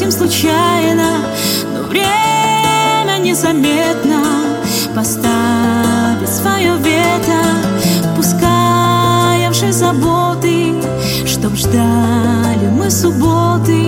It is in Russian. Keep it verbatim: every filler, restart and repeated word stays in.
этим случайно, но время незаметно поставит свое вето, пускай в жизнь заботы, чтоб ждали мы субботы.